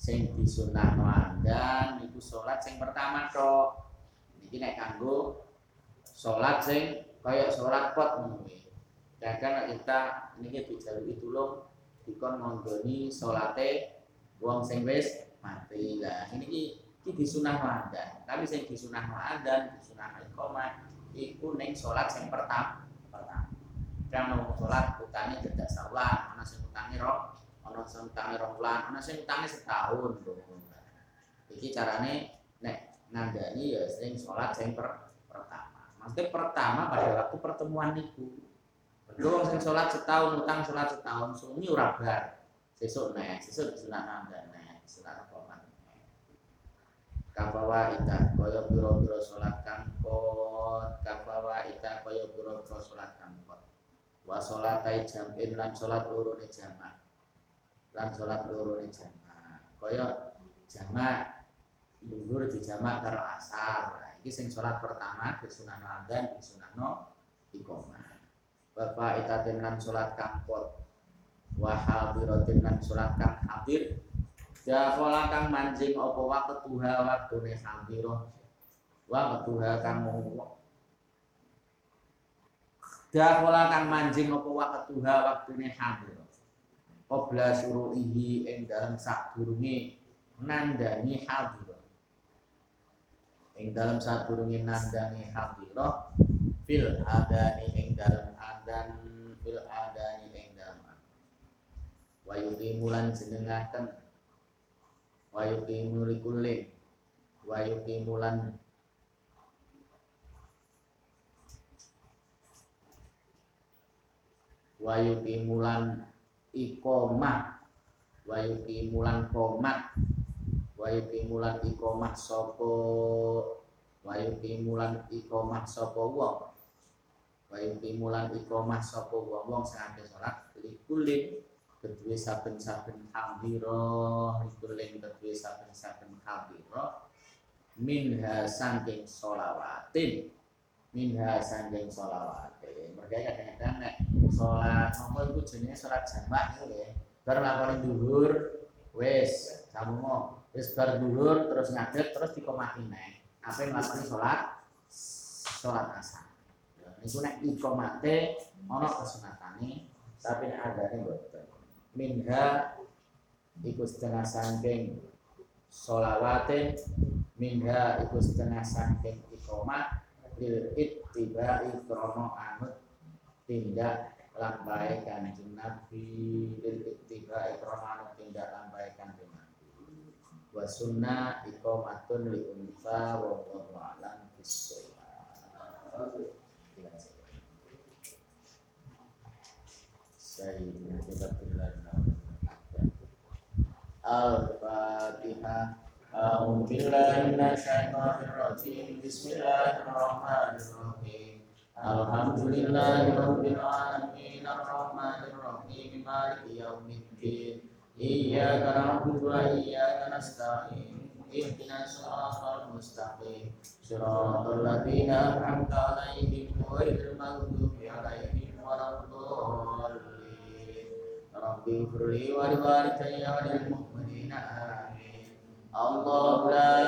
sing disunahno andhan iku sholat sing pertama tok iki nek kanggo sholat sing kaya sholat pot mungkin. Jangan kita niki dijalui tulung dikon ngonggoni sholate wong sing wis mati. Lah niki iki disunah adzan. Tapi sing disunah adzan, disunah iqamah iku ning salat sing pertama. Kang wong salat utange cedak sawah, ana sing utange roh, ana sing utange roh bulan, ana sing utange setahun. Iki carane nek ngandani ya sing salat sing pertama. Maksudnya pertama pada waktu pertemuan niku. Lho sing salat setahun utang salat setahun sungi ora bar. Sesuk nek, sesuk disunah adzan nek, sunah iqamah. Kafawa ita koyo biro-biro sholat kangkot kafawa ita koyo biro-biro sholat kangkot wa sholatai jam'in lan sholat lurune jama' lan sholat lurune jama' koyo jama' lurur di jama' karo asar iki sing sholat pertama disunahno adzan disunahno iqamah bapak ita ten lan sholat kangkot wa hadiratin lan sholat kang hadir Jafola kang mancing opo waketuha waktune hadiroh waketuha kang monggo Jafola kang mancing opo waketuha waktune hadiroh Qobla syuru'ihi ing dalem sadurunge nandani hadiroh ing dalem sadurunge nandani hadiroh fil adani ing dalem adan fil adani ing dalem wa yudimulan jenengaken wayuqimu likulli wayuqimu lan wayuqimu lan iqamah wayuqimu lan qomat wayuqimu lan iqamah sapa wayuqimu lan iqamah sapa wong wayuqimu lan iqamah sapa wong sing ate salat likulli kedua saben-saben hadiroh itu lain kedua saben-saben hadiroh minha sangking sholawatin minha sangking sholawatin mereka kadang-kadang nek sholat ngomong itu jenisnya sholat jamak ya baru laporin duhur wis kamu wis baru duhur terus ngadet terus dikomahin nek apa yang laporin sholat asar itu nek ikomate ono kesunatane tapi adane boten minha iku setengah sangking sholawatin minha iku setengah sangking iqamah lil ittiba'i krono anut tindak lambai kanjeng Nabi lil ittiba'i krono anut tindak lambai kanjeng Nabi wa sunnah iqamatun li unfa wa qur'alan bismillah dari Al-Fatihah. A'udzu billahi minasyaitonir rajim. Bismillahirrahmanirrahim. Alhamdulillahirabbil alamin arrahmanir rahim maliki yaumiddin. Iyyaka na'budu wa iyyaka nasta'in. Ihdinas siratal mustaqim. Siratal ladzina an'amta 'alaihim ghairil maghdubi 'alaihim waladdallin. Rabbi firli wa liwalidayya wa lil mu'minina amin. Allahu la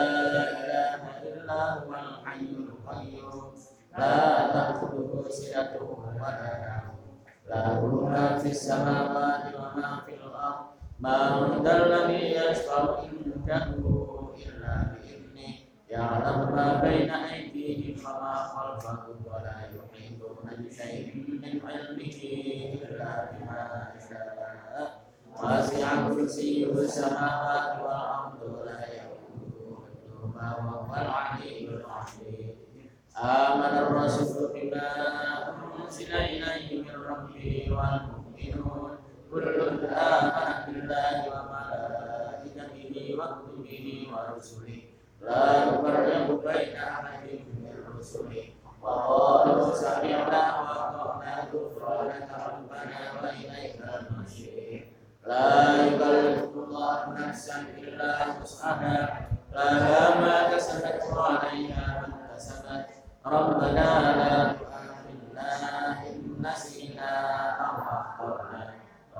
ilaha illa huwal hayyul qayyum. La ta'khudhuhu sinatun wa la nawm. Lahu ma fis samawati wa ma fil ardh. Man dzalladhi yashfa'u indahu illa bi'idhnih. Ya'lamu ma baina aydihim wa ma khalfahum wa la yuhituna bi shay'in min 'ilmihi illa bima sha'a. Wasi'a kursiyyuhu samawati wal ardi wa la ya'uduhu hifdhuhuma wa huwal 'aliyyul 'azhim. Amana ar-rasulu bima unzila ilayhi min rabbihi wal mu'minun kullun amana billahi wa malaa'ikatihi wa kutubihi wa rusulihi la nufarriqu baina ahadin min rusulihi wa qalu sami'na wa ata'na ghufranaka rabbana wa ilaykal mashiir. La yukallifullaahu nafsan illaa wus'ahaa. Laha maa kasabat wa 'alayhaa maa iktasabat. Rabbanaa laa tu'aakhidhnaa in nasinaa aw akhta'naa.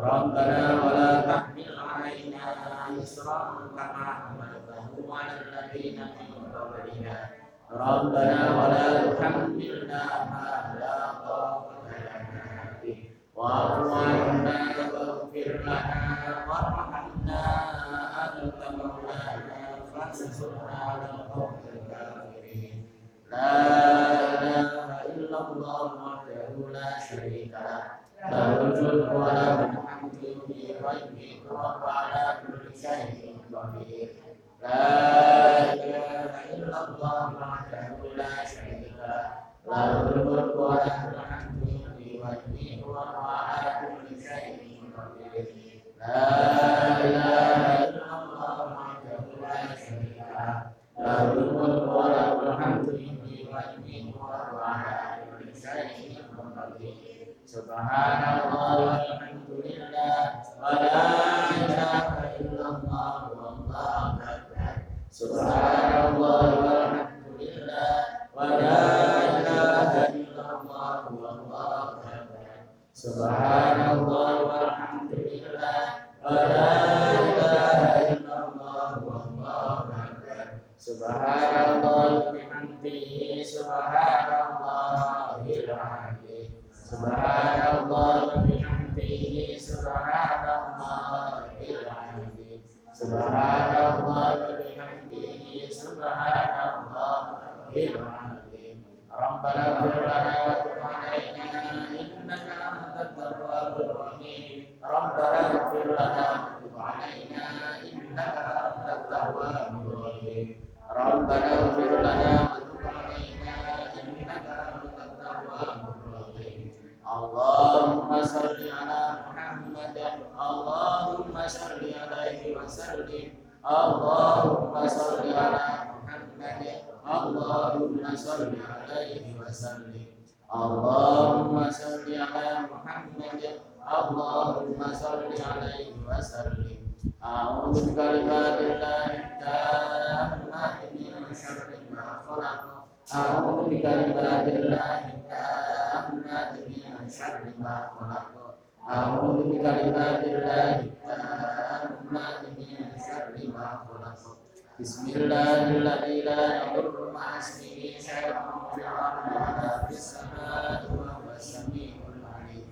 Rabbanaa wa laa tahmil 'alaynaa isran kamaa hamaltahu 'alal ladziina min qablinaa. Rabbanaa wa laa tuhammilnaa maa laa taaqata lanaa bihi wa'fu 'annaa. Firlana warhamna anta maulana سبحان رب العالمين لا إله إلا الله وحده لا شريك له له الملك وله الحمد في غيبه وهو على كل شيء قدير لا إله إلا الله وحده لا شريك له له الملك وله الحمد في غيبه وهو على كل شيء قدير لا إله إلا الله وحده لا شريك له له الملك وله الحمد في غيبه وهو على كل شيء قدير سبحان الله والحمد لله ولا إله إلا الله والله أكبر سبحان الله والحمد لله ولا إله إلا الله والله أكبر سبحان الله والحمد لله ولا إله إلا الله والله أكبر سبحان الله وبحمده سبحان الله العظيم سبحان الله وبحمده سبحان الله العظيم سبحان الله وبحمده سبحان الله العظيم ربنا اغفر لنا وتب علينا انك انت التواب الرحيم ربنا اغفر لنا وتب علينا انك انت التواب الرحيم ربنا اغفر لنا وتب علينا انك انت التواب Allahumma salli ala Muhammad Allahumma salli alaihi wa sallim Allahumma salli ala Muhammad Allahumma salli alaihi wa sallim Allahumma salli ala Muhammad Allahumma salli alaihi wa sallim A'udzu bikalimatillah ta'ala min syarri ma khalaq A'udzu bikalimatillah ta'ala syarri ma khalaq a'udzu bikalimatillah ta'amma min syarri ma khalaq bismillahirrahmanirrahim la yadurru ma'asmihi syai'un fil ardi wa la fis samaa'i wa huwas samii'ul 'aliim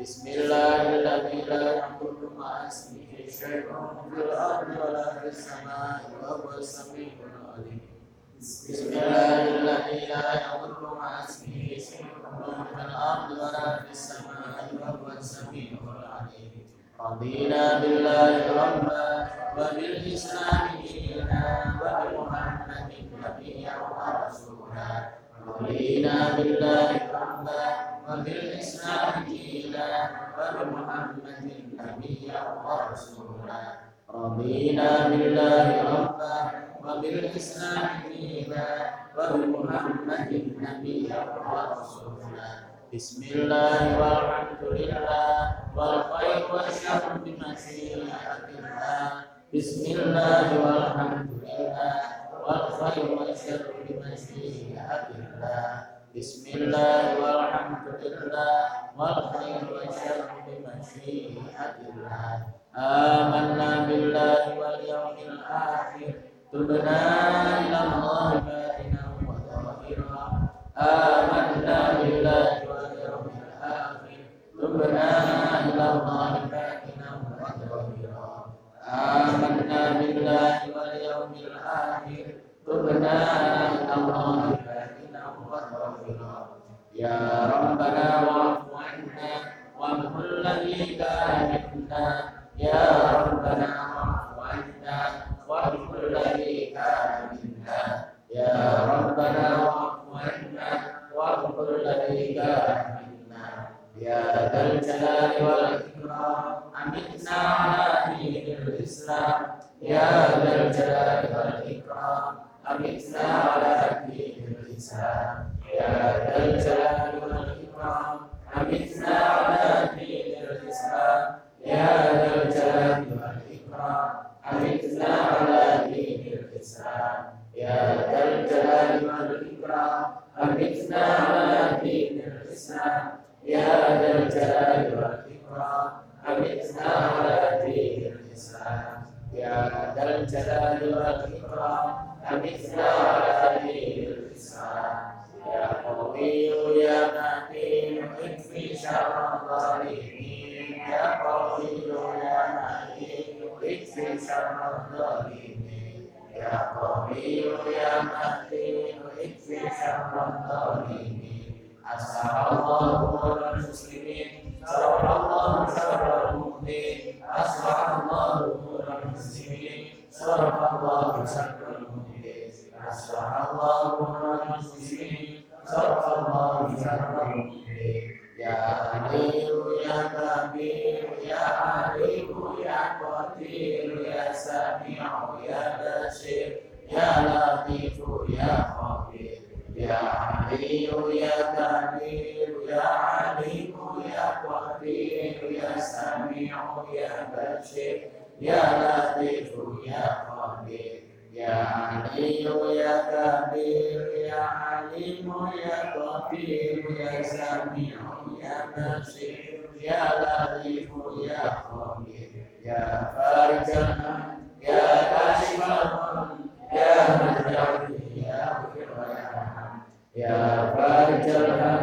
bismillahirrahmanirrahim la yadurru ma'asmihi syai'un fil ardi wa la fis samaa'i wa huwas samii'ul 'aliim bismillahirrahmanirrahim la yadurru ma'asmihi syai'un الأرض ولا في السماء وهو السميع العليم رضينا بالله ربا وبالإسلام دينا وبمحمد نبيا ورسولا رضينا بالله ربا وبالإسلام دينا وبمحمد نبيا ورسولا رضينا بالله ربا وبالإسلام دينا وبمحمد نبيا ورسولا Bismillah walhamdulillah wal khairu wasyarru bimasyiatillah Bismillah walhamdulillah wal khairu wasyarru bimasyiatillah Bismillah walhamdulillah wal khairu wasyarru bimasyiatillah Amanna billahi wal yawmil akhir tubna ila Allah batinah wa zahirah Amanna billahi ربنا إلى الله فاتنا وأجرنا آمنا بالله واليوم الآخر ربنا إلى الله فاتنا وأجرنا يا ربنا واعف عنا وامحو الذي كان منا يا ربنا واعف عنا وامحو الذي كان منا يا ربنا واعف عنا وامحو الذي كان يا ذا الجلال والإكرام أمتنا على دين الإسلام يا ذا الجلال والإكرام أمتنا على دين الإسلام يا ذا الجلال والإكرام أمتنا على دين الإسلام يا ذا الجلال والإكرام أمتنا على دين الإسلام يا ذا الجلال والإكرام أمتنا على دين الإسلام يا ذا الجلال والإكرام أمتنا على دين الإسلام يا ذا الجلال والإكرام أمتنا على دين الإسلام يا قوي يا متين اكفِ شر الظالمين يا قوي يا متين اكفِ شر الظالمين يا القوي المتين اكفِ شر الظالمين أسعد الله المسلمين شر الله شر المؤمنين أسعد الله المسلمين شر الله شر المؤمنين أسعد الله المسلمين شر الله شر المؤمنين يا علي يا كبير يا علي يا قدير يا سميع يا بصير يا لطيف يا خبير يا علي يا كبير يا علي يا قدير يا سميع يا بصير يا لطيف يا خبير يا علي يا كبير يا عليم يا قدير يا سميع يا بصير يا لطيف يا خبير يا فارج الهم يا كاشف الغم يا مدعي يا غفر يا رحم يا فارج الهم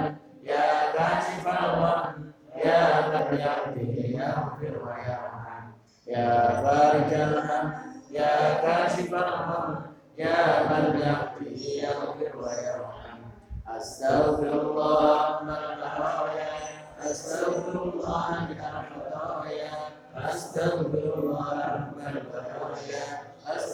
يا كاشف الغم يا مدعي يا غفر يا رحم يا فارج الهم يا كاشف الغم يا مدعي يا غفر يا رحم أستغفر الله من الخطايا أستغفر الله من الخطايا أستغفر الله من الخطايا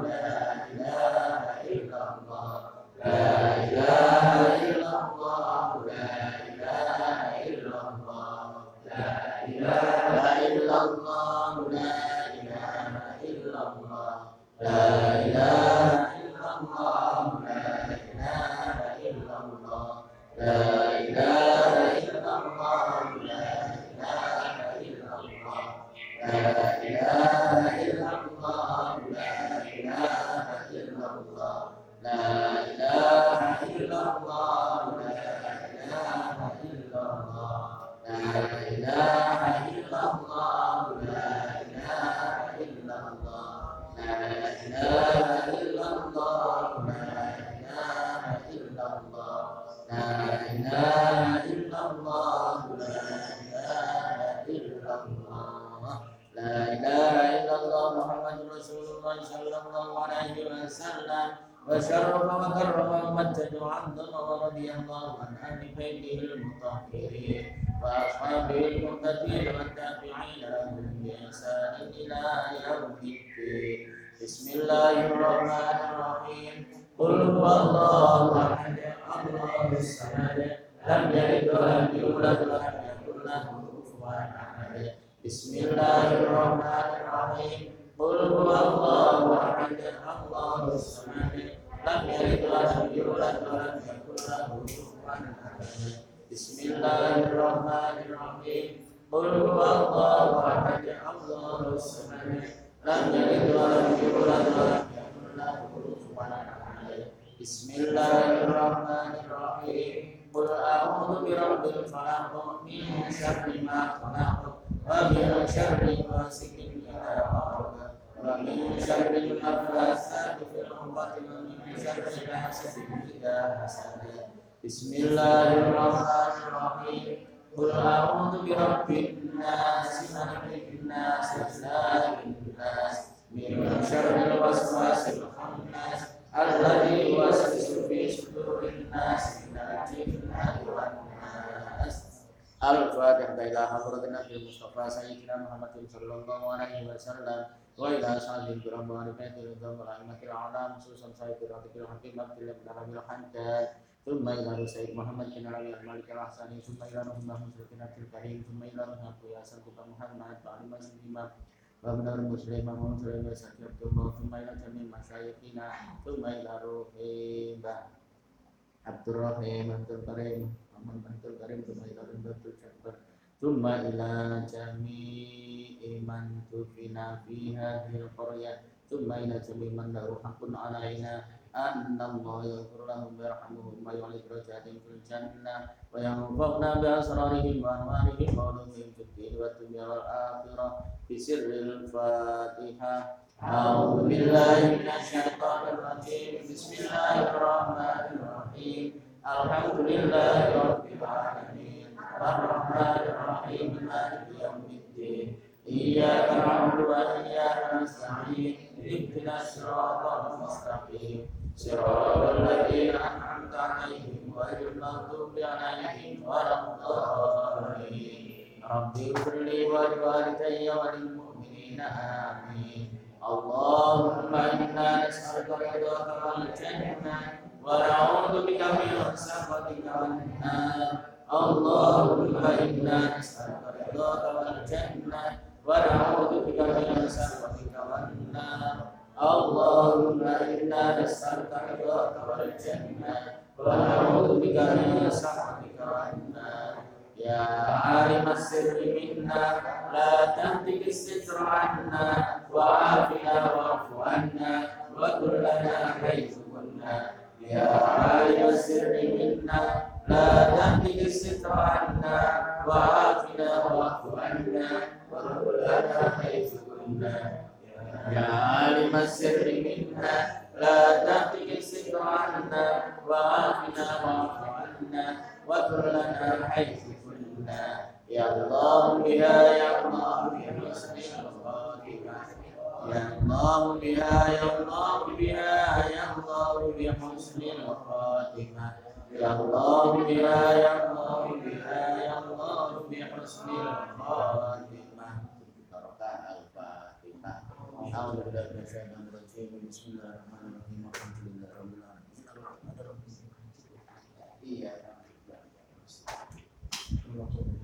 لا La ilaha illallah, la ilaha illallah, la ilaha illallah, la ilaha illallah, la ilaha illallah, la ilaha illallah, la ilaha illallah, la ilaha illallah, la ilaha illallah, la ilaha illallah, la وشرف وكرم ومجد وعظم ورضي الله عن اهل بيته المطهرين واصحابه المهتدين والتابعين لهم باحسان الى يوم الدين. بسم الله الرحمن الرحيم. قل هو الله احد الله الصمد لم يلد ولم يولد ولم يكن له كفوا احد. بسم الله الرحمن الرحيم. قل هو الله احد الله الصمد لم يلد ولم يولد ولم يكن له كفوا أحد. بسم الله الرحمن الرحيم. قل هو الله أحد الله الصمد لم يلد ولم يولد ولم يكن له كفوا أحد. بسم الله الرحمن الرحيم. قل أعوذ برب الفلق من شر ما خلق ومن شر غاسق إذا وقب ومن شر النفاثات في العقد ومن شر حاسد إذا حسد. بسم الله الرحمن الرحيم. قل أعوذ برب الناس ملك الناس إله الناس من شر الوسواس الخناس الذي يوسوس في صدور الناس من الجنة والناس. الفاتحة إلى حضرة النبي المصطفى سيدنا محمد صلى الله عليه وسلم وإلى أصحابه الكرام والمؤمنين الكرام والأئمة الأعلام خصوصا سيد الرفيق الحكيم عبد الله بن ربيع الحمدان ثم إلى سيد محمد بن ربيع المالك الأحساني ثم إلى نبينا محمد الكريم ثم إلى نبينا محمد وعلى آله وأبناء المسلمين ومسلمات وسلم ثم إلى جميع مشايخنا ثم إلى روحي عبد الرحيم عبد الكريم Mantul Karim Tumma ila jami'i man tufina fi hadhil qaryah Tumma ila jami'i man daru hakun alaina annallaha yaghfiru lahum wa yarhamuhum wa yu'li darajatihim fil jannah wa yanfa'una bi asrarihim wa anwarihim wa ulumihim fid din wa dunya wal akhirah bi sirril Fatihah. A'udzu billahi minasyaitonir rajim. Bismillahirrahmanirrahim. Alhamdulillahirabbil alamin. Arrahmanir rahim. Maliki yaumiddin. Iyyaka na'budu wa iyyaka nasta'in. Ihdinas siratal mustaqim. Siratal ladzina an'amta 'alaihim ghairil maghdubi 'alaihim waladdallin. Rabbil ighfirli wa liwalidayya wa lil mu'minina amin. Allahumma inna nas'aluka ridhaka wal jannah wa na'udzu bika min sakhatika wan nar. Allahumma inna nas'aluka ridhaka wal jannah wa na'udzu bika min sakhatika wan nar. Allahumma inna nas'aluka ridhaka wal jannah wa na'udzu bika min sakhatika wan nar. Ya 'alimas sirri minna la tahdi sitra 'anna wa'afina wa'afu anna wa kullana haythu kunna. Ya alimu sirri minna la tahdihi sitra anna wa'afina wa'afu anna wa kullana haythu kunna. Ya alimu sirri minna la tahdihi sitra anna wa'afina wa'afu anna wa kullana haythu kunna. Ya Allah ya Allah ya Allah ya Allah biha ya Allah biha ya Allah bi husnil khatimah. Ya Allah biha ya Allah biha ya Allah bi husnil khatimah. Barokah al-Fatihah. Alhamdulillah bismillahirrahmanirrahim. Alhamdulillahirabbil alamin. Iya.